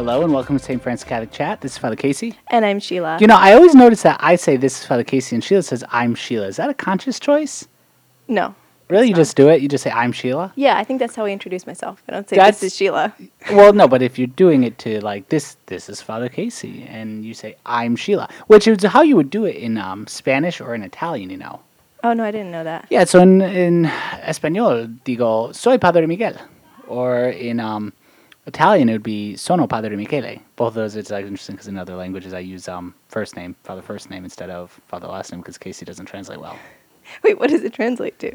Hello and welcome to St. Francis Catholic Chat. This is Father Casey. And I'm Sheila. You know, I always notice that I say this is Father Casey and Sheila says I'm Sheila. Is that a conscious choice? No. Really? You just do it? You just say I'm Sheila? Yeah, I think that's how I introduce myself. I don't say this is Sheila. Well, no, but if you're doing it to like this is Father Casey and you say I'm Sheila, which is how you would do it in Spanish or in Italian, you know. Oh, no, I didn't know that. Yeah, so in Español, digo, soy Padre Miguel. Or in Italian, it would be sono Padre Michele. Both of those, it's like interesting because in other languages, I use first name, Father first name instead of Father last name because Casey doesn't translate well. Wait, what does it translate to?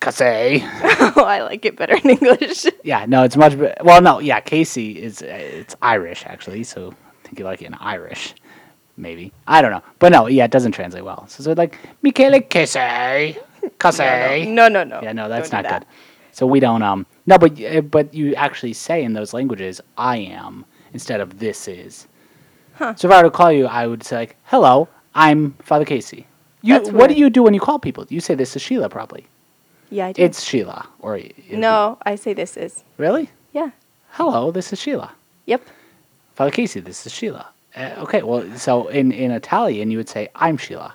Casey. Oh, I like it better in English. Yeah, no, it's much better. Well, no, yeah, Casey is it's Irish, actually, so I think you like it in Irish. Maybe. I don't know. But no, yeah, it doesn't translate well. So like, Michele Casey. Casey. No. Yeah, no, that's not good. So we don't, no, but you actually say in those languages, I am, instead of this is. Huh. So if I were to call you, I would say, like, hello, I'm Father Casey. What do you do when you call people? You say this is Sheila, probably. Yeah, I do. It's Sheila. Or no, I say this is. Really? Yeah. Hello, this is Sheila. Yep. Father Casey, this is Sheila. Okay, well, so in Italian, you would say, I'm Sheila.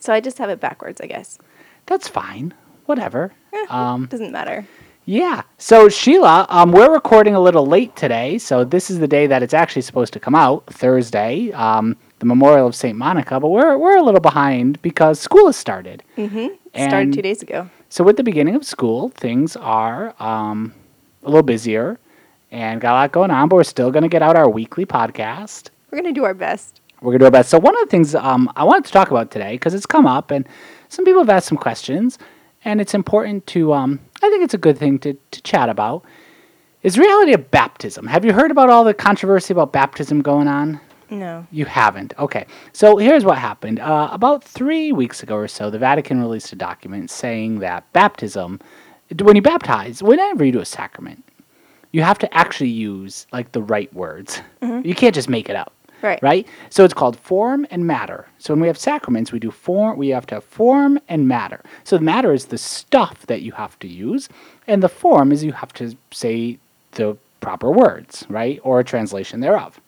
So I just have it backwards, I guess. That's fine. Whatever. Doesn't matter. Yeah. So, Sheila, we're recording a little late today, so this is the day that it's actually supposed to come out, Thursday, the memorial of St. Monica, but we're a little behind because school has started. Mm-hmm. Started 2 days ago. So, with the beginning of school, things are a little busier and got a lot going on, but we're still going to get out our weekly podcast. We're going to do our best. We're going to do our best. So, one of the things I wanted to talk about today, because it's come up, and some people have asked some questions, and it's important to, I think it's a good thing to chat about, is the reality of baptism. Have you heard about all the controversy about baptism going on? No. You haven't. Okay. So here's what happened. About 3 weeks ago or so, the Vatican released a document saying that baptism, when you baptize, whenever you do a sacrament, you have to actually use, like, the right words. Mm-hmm. You can't just make it up. Right. Right? So it's called form and matter. So when we have sacraments, we have to have form and matter. So the matter is the stuff that you have to use, and the form is you have to say the proper words, right? Or a translation thereof.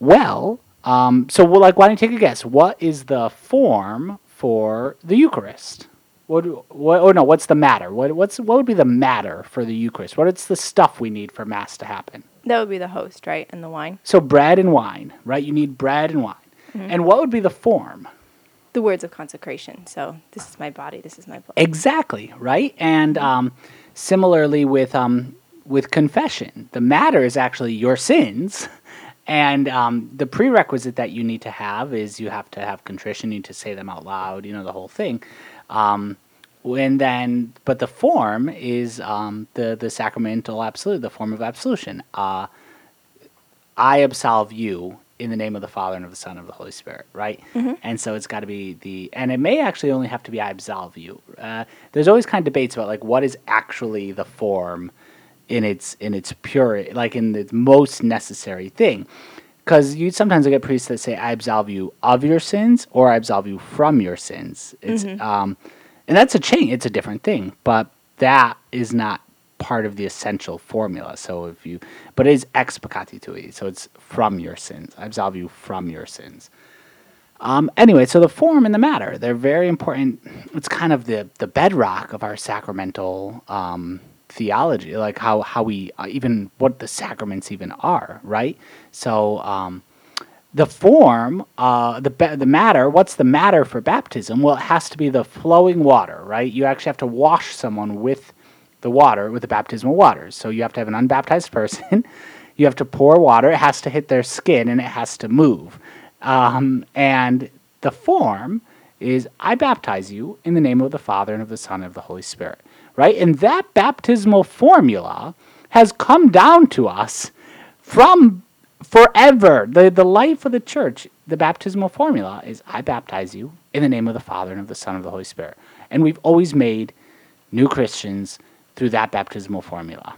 Well, so we're like, why don't you take a guess? What is the form for the Eucharist? What's the matter? What would be the matter for the Eucharist? What's the stuff we need for Mass to happen? That would be the host, right? And the wine. So bread and wine, right? You need bread and wine. Mm-hmm. And what would be the form? The words of consecration. So this is my body, this is my blood. Exactly, right? And similarly with confession, the matter is actually your sins. And the prerequisite that you need to have is you have to have contrition, you need to say them out loud, you know, the whole thing. And then, but the form is the sacramental absolute, the form of absolution. I absolve you in the name of the Father and of the Son and of the Holy Spirit, right? Mm-hmm. And so it's got to be and it may actually only have to be I absolve you. There's always kind of debates about like what is actually the form in its pure, like in the most necessary thing. Because you sometimes get priests that say, I absolve you of your sins, or I absolve you from your sins. It's, mm-hmm. And that's a change. It's a different thing. But that is not part of the essential formula. So but it is ex peccati tui. So it's from your sins. I absolve you from your sins. Anyway, so the form and the matter, they're very important. It's kind of the bedrock of our sacramental theology, like how we even what the sacraments even are, right? So the form, the matter. What's the matter for baptism? Well, it has to be the flowing water, right? You actually have to wash someone with the water, with the baptismal waters. So you have to have an unbaptized person. You have to pour water. It has to hit their skin, and it has to move. And the form is, I baptize you in the name of the Father and of the Son and of the Holy Spirit. Right? And that baptismal formula has come down to us from forever. The life of the church, the baptismal formula is, I baptize you in the name of the Father and of the Son and of the Holy Spirit. And we've always made new Christians through that baptismal formula.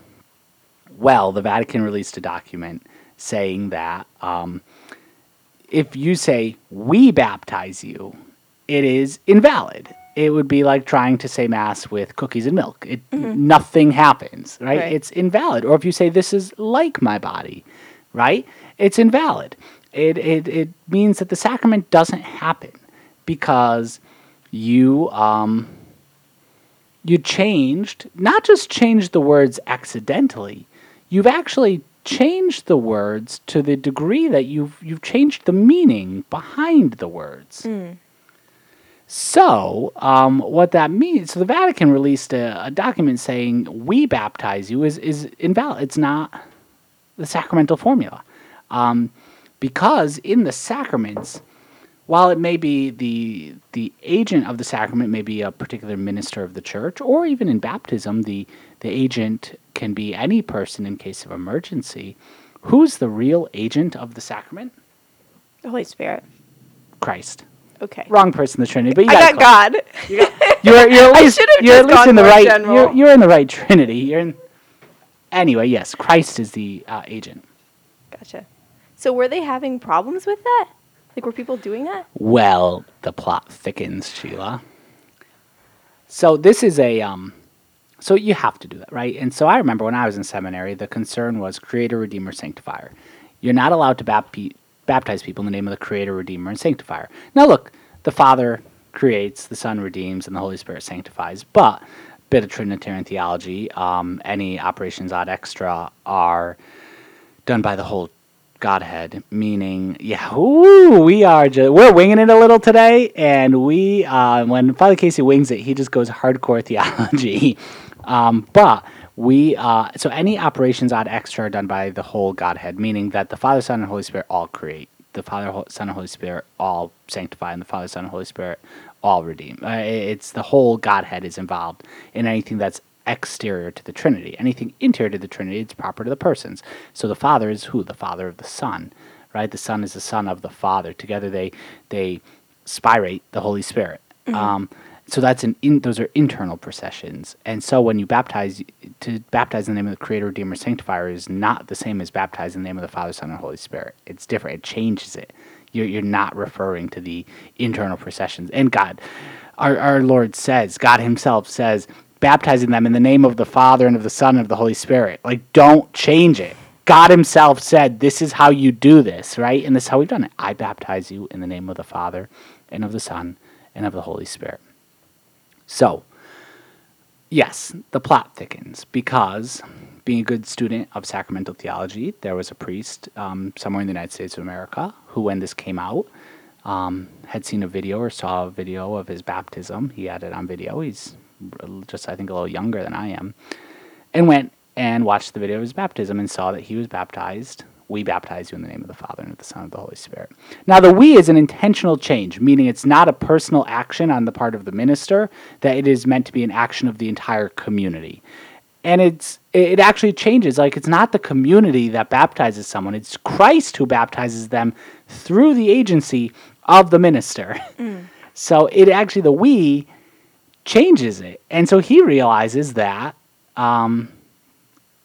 Well, the Vatican released a document saying that if you say, we baptize you, it is invalid. It would be like trying to say Mass with cookies and milk. Nothing happens, right? It's invalid. Or if you say, this is like my body, right? It's invalid. It means that the sacrament doesn't happen because you changed, not just changed the words accidentally, you've actually changed the words to the degree that you've changed the meaning behind the words. Mm. So, what that means, so the Vatican released a document saying, we baptize you is invalid. It's not the sacramental formula. Because in the sacraments, while it may be the agent of the sacrament may be a particular minister of the church, or even in baptism, the agent can be any person in case of emergency, who's the real agent of the sacrament? The Holy Spirit. Christ. Okay. Wrong person, the Trinity. But you got God. You're at least in the right. You're in the right Trinity. Anyway, yes, Christ is the agent. Gotcha. So were they having problems with that? Like, were people doing that? Well, the plot thickens, Sheila. So this is so you have to do that, right? And so I remember when I was in seminary, the concern was Creator, Redeemer, Sanctifier. You're not allowed to baptize people in the name of the Creator, Redeemer, and Sanctifier. Now, look, the Father creates, the Son redeems, and the Holy Spirit sanctifies. But a bit of Trinitarian theology, any operations ad extra are done by the whole Godhead, meaning, we're winging it a little today, and we, when Father Casey wings it, he just goes hardcore theology. But we, so any operations ad extra are done by the whole Godhead, meaning that the Father, Son, and Holy Spirit all create, the Father, Son, and Holy Spirit all sanctify, and the Father, Son, and Holy Spirit all redeem. It's the whole Godhead is involved in anything that's exterior to the Trinity. Anything interior to the Trinity, it's proper to the persons. So the Father is who? The Father of the Son, right? The Son is the Son of the Father. Together they spirate the Holy Spirit. Mm-hmm. So that's those are internal processions. And so when you baptize, to baptize in the name of the Creator, Redeemer, Sanctifier is not the same as baptize in the name of the Father, Son, and Holy Spirit. It's different. It changes it. You're not referring to the internal processions. And God, our Lord says, God himself says, baptizing them in the name of the Father and of the Son and of the Holy Spirit. Like, don't change it. God himself said, this is how you do this, right? And this is how we've done it. I baptize you in the name of the Father and of the Son and of the Holy Spirit. So, yes, the plot thickens because, being a good student of sacramental theology, there was a priest somewhere in the United States of America who, when this came out, had seen a video or saw a video of his baptism. He had it on video. He's just, I think, a little younger than I am, and went and watched the video of his baptism and saw that he was baptized. We baptize you in the name of the Father and of the Son and of the Holy Spirit. Now, the we is an intentional change, meaning it's not a personal action on the part of the minister, that it is meant to be an action of the entire community. And it actually changes. Like, it's not the community that baptizes someone. It's Christ who baptizes them through the agency of the minister. Mm. So it actually, the we changes it. And so he realizes that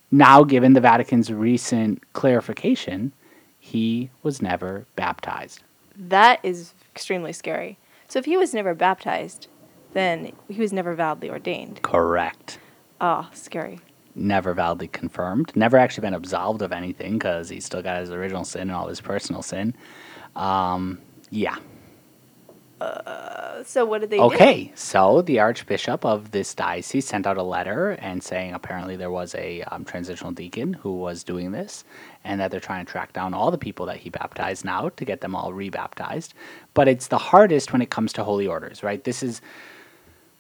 now, given the Vatican's recent clarification, he was never baptized. That is extremely scary. So if he was never baptized, then he was never validly ordained. Correct. Oh, scary. Never validly confirmed. Never actually been absolved of anything because he still got his original sin and all his personal sin. Yeah. So what did they do? Okay, so the archbishop of this diocese sent out a letter and saying apparently there was a transitional deacon who was doing this and that they're trying to track down all the people that he baptized now to get them all rebaptized. But it's the hardest when it comes to holy orders, right? This is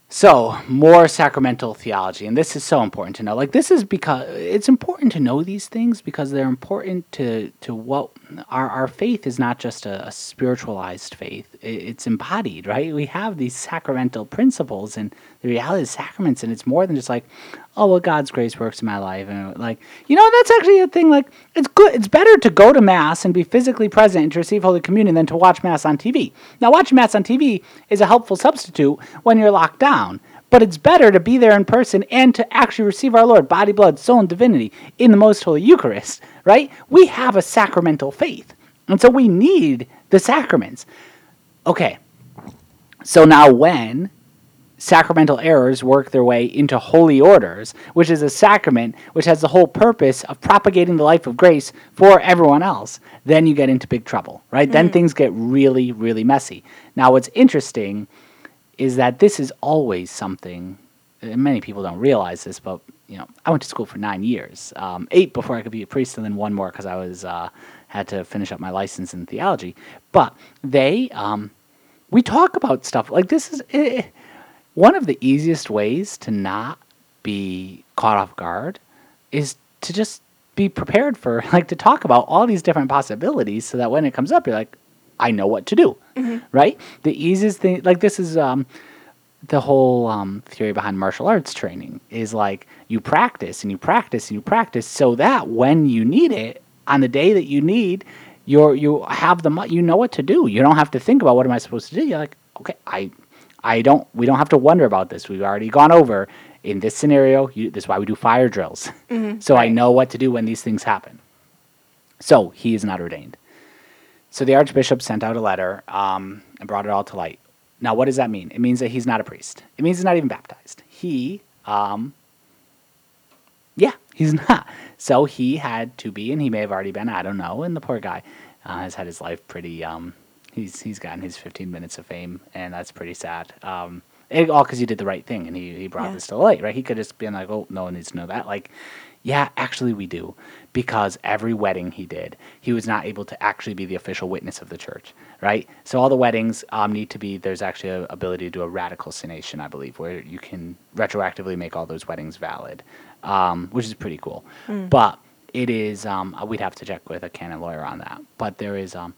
so more sacramental theology, and this is so important to know. Like, this is because it's important to know these things because they're important to what our faith is. Not just a spiritualized faith, it's embodied, right? We have these sacramental principles and the reality of sacraments, and it's more than just like, oh, well, God's grace works in my life, and like, you know, that's actually a thing. Like, it's good, it's better to go to Mass and be physically present and to receive Holy Communion than to watch Mass on TV. Now, watching Mass on TV is a helpful substitute when you're locked down. But it's better to be there in person and to actually receive our Lord, body, blood, soul, and divinity in the Most Holy Eucharist, right? We have a sacramental faith, and so we need the sacraments. Okay, so now when sacramental errors work their way into holy orders, which is a sacrament which has the whole purpose of propagating the life of grace for everyone else, then you get into big trouble, right? Mm-hmm. Then things get really, really messy. Now, what's interesting is that this is always something, and many people don't realize this, but, you know, I went to school for 9 years, 8 before I could be a priest, and then 1 more because I was had to finish up my license in theology. But they, we talk about stuff like this is one of the easiest ways to not be caught off guard is to just be prepared for, like, to talk about all these different possibilities so that when it comes up, you're like, I know what to do, mm-hmm. right? The easiest thing, like, this is the whole theory behind martial arts training is, like, you practice and you practice and you practice so that when you need it, on the day that you need, you have the you know what to do. You don't have to think about what am I supposed to do. You're like, okay, we don't have to wonder about this. We've already gone over in this scenario. This is why we do fire drills. Mm-hmm. So right. I know what to do when these things happen. So he is not ordained. So the Archbishop sent out a letter and brought it all to light. Now, what does that mean? It means that he's not a priest. It means he's not even baptized. He, he's not. So he had to be, and he may have already been, I don't know. And the poor guy has had his life pretty, he's gotten his 15 minutes of fame, and that's pretty sad. It, all because he did the right thing, and he brought this to light, right? He could just been like, oh, no one needs to know that. Like, yeah, actually we do, because every wedding he did, he was not able to actually be the official witness of the church, right? So all the weddings need to be, there's actually an ability to do a radical synation, I believe, where you can retroactively make all those weddings valid, which is pretty cool. Mm. But it is, we'd have to check with a canon lawyer on that. But there is and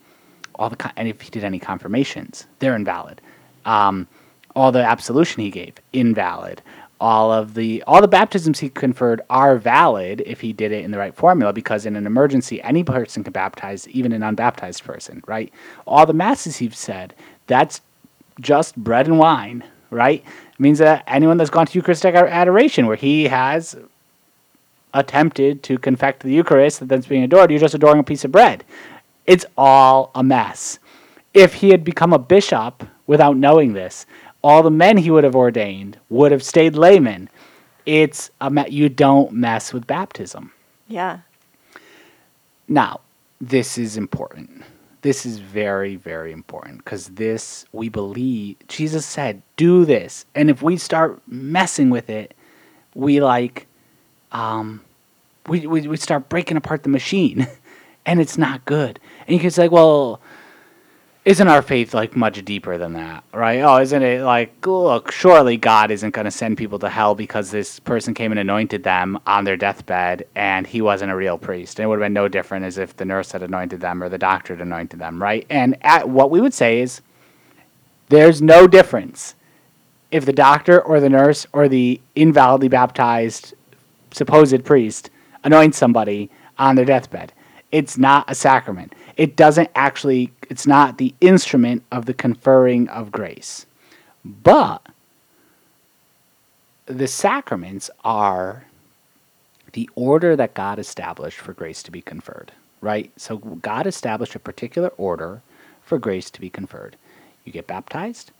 if he did any confirmations, they're invalid. All the absolution he gave, invalid. All the baptisms he conferred are valid if he did it in the right formula, because in an emergency, any person can baptize, even an unbaptized person, right? All the masses he's said, that's just bread and wine, right? It means that anyone that's gone to Eucharistic adoration, where he has attempted to confect the Eucharist that's being adored, you're just adoring a piece of bread. It's all a mess. If he had become a bishop without knowing this, all the men he would have ordained would have stayed laymen. It's you don't mess with baptism. Yeah. Now, this is important. This is very, very important, because this, we believe, Jesus said, do this. And if we start messing with it, we we start breaking apart the machine, and it's not good. And you can say, well, isn't our faith, like, much deeper than that, right? Oh, isn't it, like, look, surely God isn't going to send people to hell because this person came and anointed them on their deathbed and he wasn't a real priest. And it would have been no different as if the nurse had anointed them or the doctor had anointed them, right? And what we would say is there's no difference if the doctor or the nurse or the invalidly baptized supposed priest anoints somebody on their deathbed. It's not a sacrament. It doesn't actually, it's not the instrument of the conferring of grace. But the sacraments are the order that God established for grace to be conferred, right? So God established a particular order for grace to be conferred. You get baptized,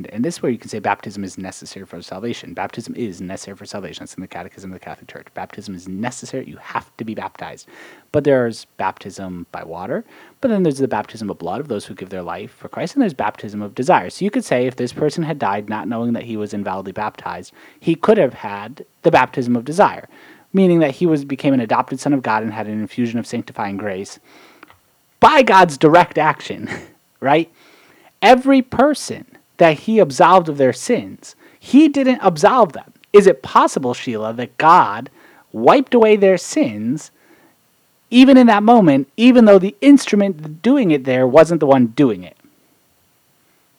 and this is where you can say baptism is necessary for salvation. Baptism is necessary for salvation. That's in the Catechism of the Catholic Church. Baptism is necessary. You have to be baptized. But there's baptism by water. But then there's the baptism of blood of those who give their life for Christ. And there's baptism of desire. So you could say if this person had died not knowing that he was invalidly baptized, he could have had the baptism of desire, meaning that he became an adopted son of God and had an infusion of sanctifying grace by God's direct action, right? Every person that he absolved of their sins, he didn't absolve them. Is it possible, Sheila, that God wiped away their sins even in that moment, even though the instrument doing it there wasn't the one doing it?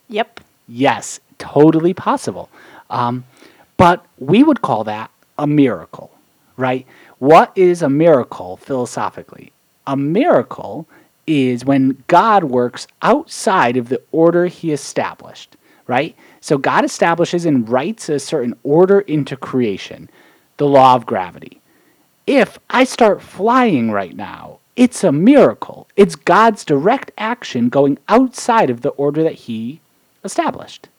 Yep. Yes, totally possible. But we would call that a miracle, right? What is a miracle philosophically? A miracle is when God works outside of the order he established. Right? So God establishes and writes a certain order into creation, the law of gravity. If I start flying right now, it's a miracle. It's God's direct action going outside of the order that he established.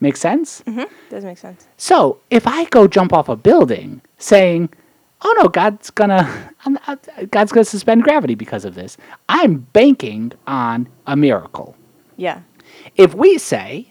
Make sense? Mm-hmm. Does make sense. So if I go jump off a building saying, oh no, God's gonna suspend gravity because of this, I'm banking on a miracle. Yeah. If we say,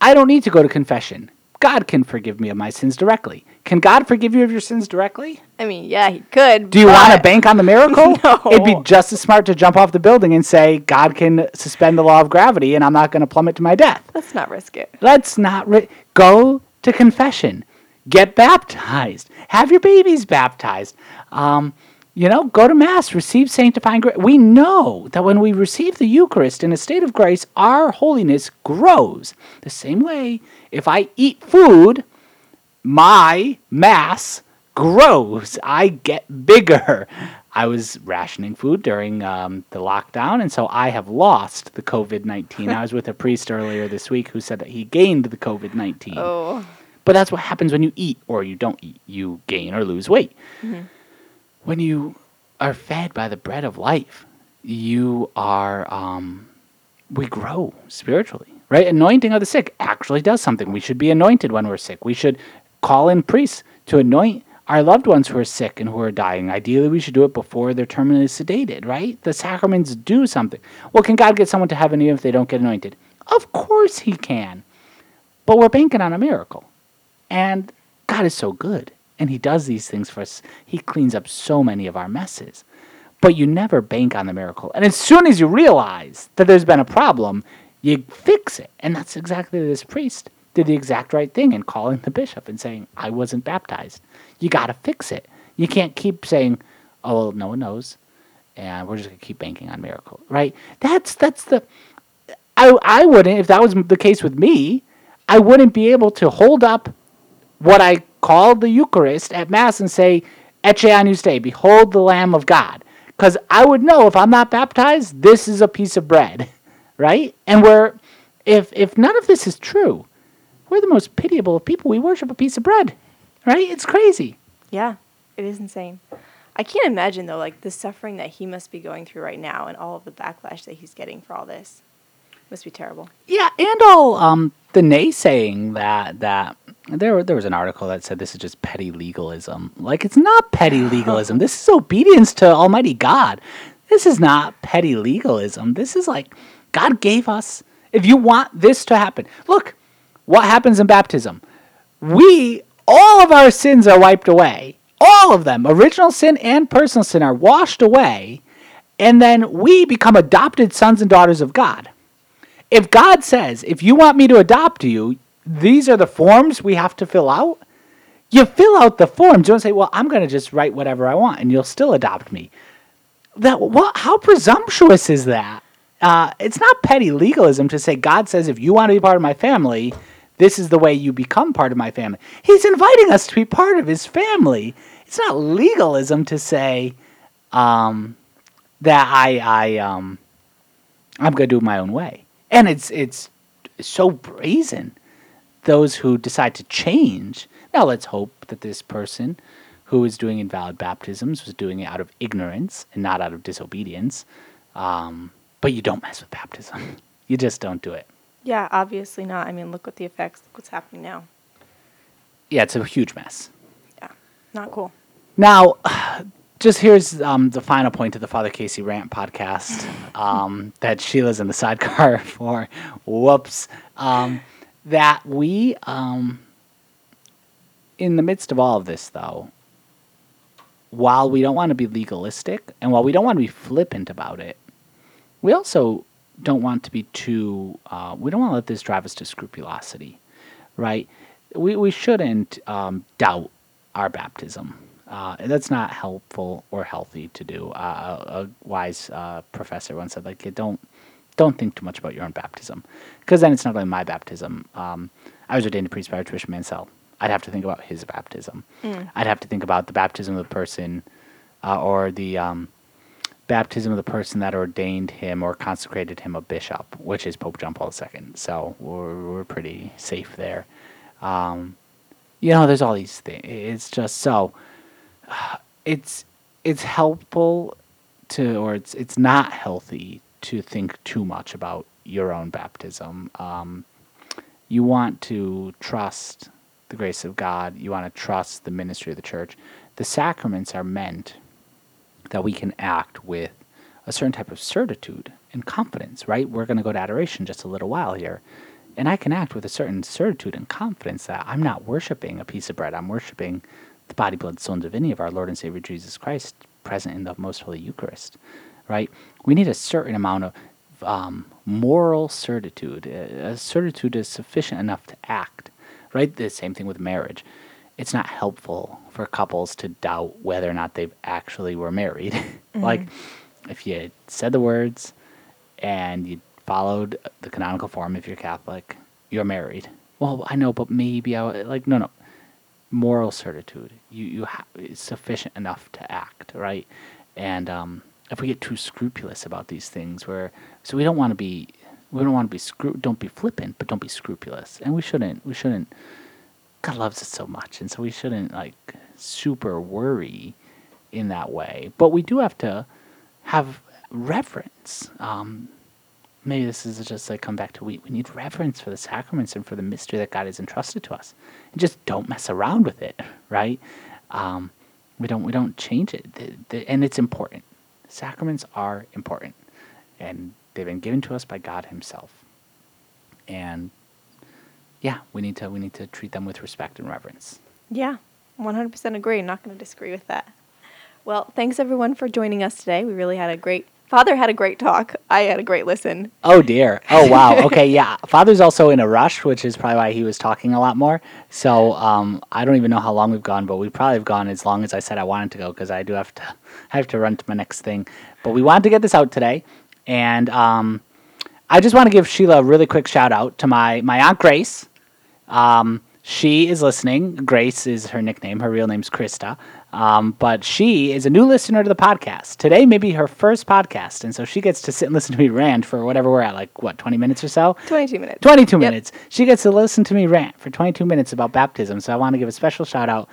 I don't need to go to confession. God can forgive me of my sins directly. Can God forgive you of your sins directly? I mean, yeah, he could. Do you want to bank on the miracle? No. It'd be just as smart to jump off the building and say, God can suspend the law of gravity and I'm not going to plummet to my death. Let's not risk it. Let's not go to confession. Get baptized. Have your babies baptized. Go to Mass, receive sanctifying grace. We know that when we receive the Eucharist in a state of grace, our holiness grows. The same way, if I eat food, my Mass grows. I get bigger. I was rationing food during the lockdown, and so I have lost the COVID-19. I was with a priest earlier this week who said that he gained the COVID-19. Oh. But that's what happens when you eat or you don't eat. You gain or lose weight. Mm-hmm. When you are fed by the bread of life, you are, we grow spiritually, right? Anointing of the sick actually does something. We should be anointed when we're sick. We should call in priests to anoint our loved ones who are sick and who are dying. Ideally, we should do it before they're terminally sedated, right? The sacraments do something. Well, can God get someone to heaven even if they don't get anointed? Of course he can. But we're banking on a miracle. And God is so good. And he does these things for us. He cleans up so many of our messes. But you never bank on the miracle. And as soon as you realize that there's been a problem, you fix it. And that's exactly this priest did the exact right thing in calling the bishop and saying, I wasn't baptized. You got to fix it. You can't keep saying, oh, well, no one knows. And we're just going to keep banking on miracle, right? I wouldn't, if that was the case with me, I wouldn't be able to hold up what I called the Eucharist at Mass and say, Ecce Anus Dei, behold the Lamb of God. Because I would know if I'm not baptized, this is a piece of bread, right? And if none of this is true, we're the most pitiable of people. We worship a piece of bread, right? It's crazy. Yeah, it is insane. I can't imagine, though, like the suffering that he must be going through right now and all of the backlash that he's getting for all this. Must be terrible. Yeah, and all the naysaying that there was an article that said this is just petty legalism. Like, it's not petty legalism. This is obedience to Almighty God. This is not petty legalism. This is like, God gave us, if you want this to happen. Look, what happens in baptism? All of our sins are wiped away. All of them, original sin and personal sin, are washed away. And then we become adopted sons and daughters of God. If God says, if you want me to adopt you, these are the forms we have to fill out. You fill out the forms. You don't say, well, I'm going to just write whatever I want and you'll still adopt me. How presumptuous is that? It's not petty legalism to say, God says, if you want to be part of my family, this is the way you become part of my family. He's inviting us to be part of his family. It's not legalism to say that I'm going to do it my own way. And it's so brazen, those who decide to change. Now let's hope that this person who is doing invalid baptisms was doing it out of ignorance and not out of disobedience. But you don't mess with baptism. You just don't do it. Yeah, obviously not. I mean, look what the effects, look what's happening now. Yeah, it's a huge mess. Yeah, not cool. Now, just here's the final point of the Father Casey Rant podcast that Sheila's in the sidecar for. Whoops. That we, in the midst of all of this, though, while we don't want to be legalistic and while we don't want to be flippant about it, we also don't want to be too, we don't want to let this drive us to scrupulosity, right? We shouldn't doubt our baptism. That's not helpful or healthy to do. A wise professor once said, like, don't think too much about your own baptism, because then it's not only my baptism. I was ordained a priest by Archbishop Mansell. I'd have to think about his baptism. Mm. I'd have to think about the baptism of the person or the baptism of the person that ordained him or consecrated him a bishop, which is Pope John Paul II. So we're pretty safe there. There's all these things. It's just so... It's helpful to, or it's not healthy to think too much about your own baptism. you want to trust the grace of God. You want to trust the ministry of the church. The sacraments are meant that we can act with a certain type of certitude and confidence, right? We're going to go to adoration just a little while here. And I can act with a certain certitude and confidence that I'm not worshiping a piece of bread. I'm worshiping the body, blood, soul, and divinity of our Lord and Savior Jesus Christ, present in the Most Holy Eucharist, right? We need a certain amount of moral certitude. A certitude is sufficient enough to act, right? The same thing with marriage. It's not helpful for couples to doubt whether or not they've actually were married. Mm-hmm. Like, if you said the words and you followed the canonical form, if you're Catholic, you're married. Well, I know, but maybe I like, no. Moral certitude, it's sufficient enough to act, right? And if we get too scrupulous about these things, don't be flippant, but don't be scrupulous. And we shouldn't. God loves us so much, and so we shouldn't like super worry in that way. But we do have to have reverence. Maybe this is just like come back to we need reverence for the sacraments and for the mystery that God has entrusted to us. And just don't mess around with it, right? We don't change it, and it's important. Sacraments are important, and they've been given to us by God Himself. And yeah, we need to treat them with respect and reverence. Yeah, 100% agree. I'm not going to disagree with that. Well, thanks everyone for joining us today. We really had a great. Father had a great talk. I had a great listen. Oh, dear. Oh, wow. Okay, yeah. Father's also in a rush, which is probably why he was talking a lot more. So I don't even know how long we've gone, but we probably have gone as long as I said I wanted to go because I have to run to my next thing. But we wanted to get this out today. And I just want to give Sheila a really quick shout out to my Aunt Grace. She is listening. Grace is her nickname. Her real name's Krista. But she is a new listener to the podcast. Today may be her first podcast, and so she gets to sit and listen to me rant for whatever we're at, like, 20 minutes or so? 22 minutes. 22 yep. minutes. She gets to listen to me rant for 22 minutes about baptism, so I want to give a special shout-out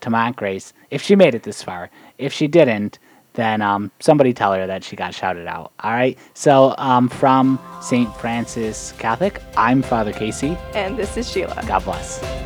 to my Aunt Grace, if she made it this far. If she didn't, then somebody tell her that she got shouted out, all right? So from St. Francis Catholic, I'm Father Casey. And this is Sheila. God bless.